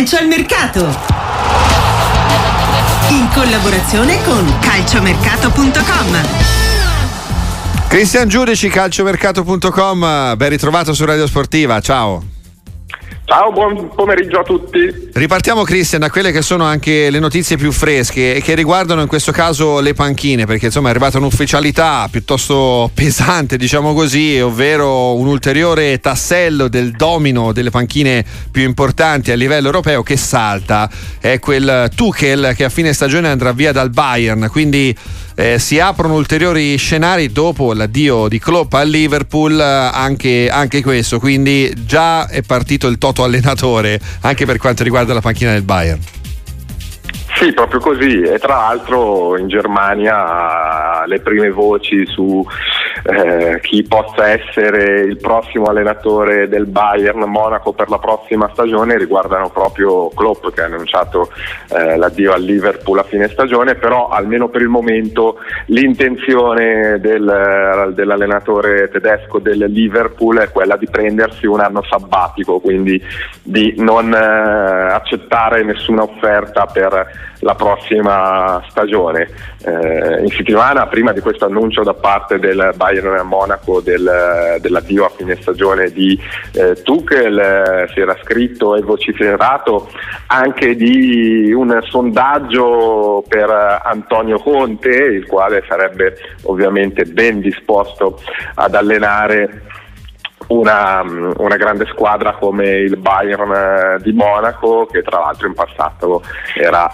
Calciomercato, in collaborazione con calciomercato.com. Cristian Giudici, calciomercato.com, ben ritrovato su Radio Sportiva, ciao. Ciao, buon pomeriggio a tutti. Ripartiamo, Cristian, da quelle che sono anche le notizie più fresche e che riguardano in questo caso le panchine, perché insomma è arrivata un'ufficialità piuttosto pesante, diciamo così, ovvero un ulteriore tassello del domino delle panchine più importanti a livello europeo che salta, è quel Tuchel che a fine stagione andrà via dal Bayern, quindi si aprono ulteriori scenari dopo l'addio di Klopp al Liverpool, anche questo, quindi già è partito il toto allenatore anche per quanto riguarda la panchina del Bayern. Sì, proprio così, e tra l'altro in Germania le prime voci su chi possa essere il prossimo allenatore del Bayern Monaco per la prossima stagione riguardano proprio Klopp, che ha annunciato l'addio al Liverpool a fine stagione, però almeno per il momento l'intenzione dell'allenatore tedesco del Liverpool è quella di prendersi un anno sabbatico, quindi di non accettare nessuna offerta per la prossima stagione. In settimana prima di questo annuncio da parte del Bayern Monaco dell'addio a fine stagione di Tuchel, si era scritto e vociferato anche di un sondaggio per Antonio Conte, il quale sarebbe ovviamente ben disposto ad allenare una grande squadra come il Bayern di Monaco, che tra l'altro in passato era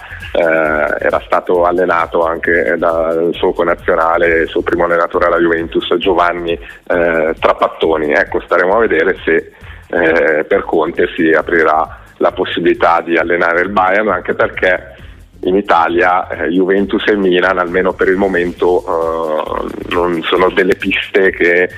stato allenato anche dal suo connazionale, il suo primo allenatore alla Juventus, Giovanni Trapattoni. Ecco, staremo a vedere se per Conte si aprirà la possibilità di allenare il Bayern, anche perché in Italia Juventus e Milan, almeno per il momento, non sono delle piste che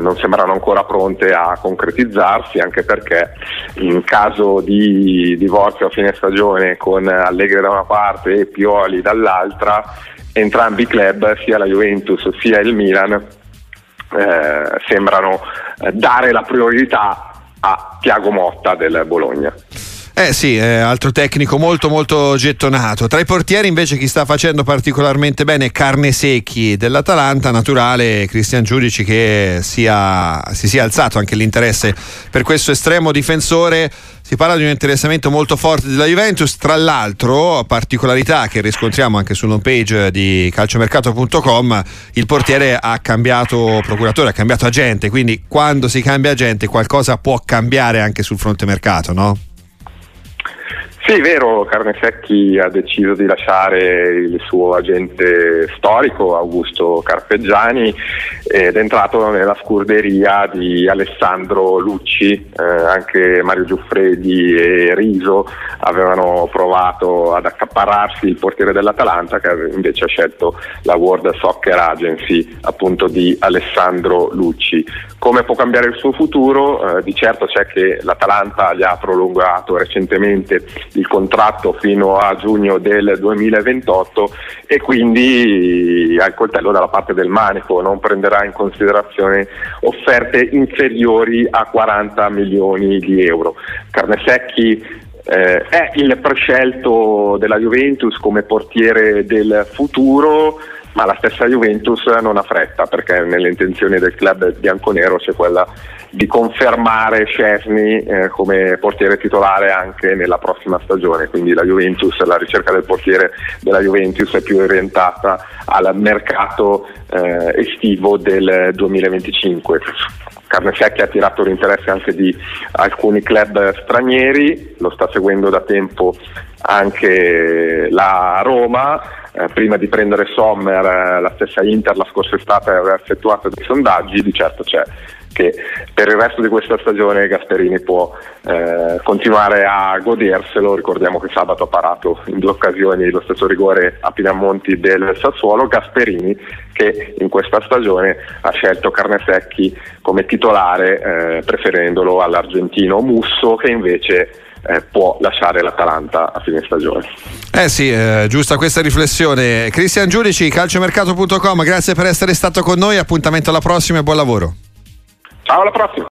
non sembrano ancora pronte a concretizzarsi, anche perché in caso di divorzio a fine stagione con Allegri da una parte e Pioli dall'altra, entrambi i club, sia la Juventus sia il Milan, sembrano dare la priorità a Thiago Motta del Bologna. Sì, altro tecnico molto molto gettonato. Tra i portieri invece chi sta facendo particolarmente bene è Carnesecchi dell'Atalanta, naturale Cristian Giudici che si sia alzato anche l'interesse per questo estremo difensore. Si parla di un interessamento molto forte della Juventus, tra l'altro particolarità che riscontriamo anche sull'home page di calciomercato.com, il portiere ha cambiato procuratore, ha cambiato agente, quindi quando si cambia agente qualcosa può cambiare anche sul fronte mercato, no? Sì, è vero, Carnesecchi ha deciso di lasciare il suo agente storico, Augusto Carpeggiani, ed è entrato nella scuderia di Alessandro Lucci, anche Mario Giuffredi e Riso avevano provato ad accaparrarsi il portiere dell'Atalanta, che invece ha scelto la World Soccer Agency, appunto di Alessandro Lucci. Come può cambiare il suo futuro? Di certo c'è che l'Atalanta gli ha prolungato recentemente il contratto fino a giugno del 2028 e quindi ha il coltello dalla parte del manico, non prenderà in considerazione offerte inferiori a 40 milioni di euro. Carnesecchi è il prescelto della Juventus come portiere del futuro, ma la stessa Juventus non ha fretta, perché nelle intenzioni del club bianconero c'è quella di confermare Szczesny come portiere titolare anche nella prossima stagione, quindi la Juventus, la ricerca del portiere della Juventus è più orientata al mercato estivo del 2025. Carnesecchi ha attirato l'interesse anche di alcuni club stranieri, lo sta seguendo da tempo anche la Roma. Prima di prendere Sommer, la stessa Inter la scorsa estate aveva effettuato dei sondaggi. Di certo c'è che per il resto di questa stagione Gasperini può continuare a goderselo. Ricordiamo che sabato ha parato in 2 occasioni lo stesso rigore a Pinamonti del Sassuolo. Gasperini che in questa stagione ha scelto Carnesecchi come titolare, preferendolo all'argentino Musso, che invece può lasciare l'Atalanta a fine stagione. Giusta questa riflessione. Cristian Giudici, calciomercato.com, grazie per essere stato con noi, appuntamento alla prossima e buon lavoro. Ciao, alla prossima.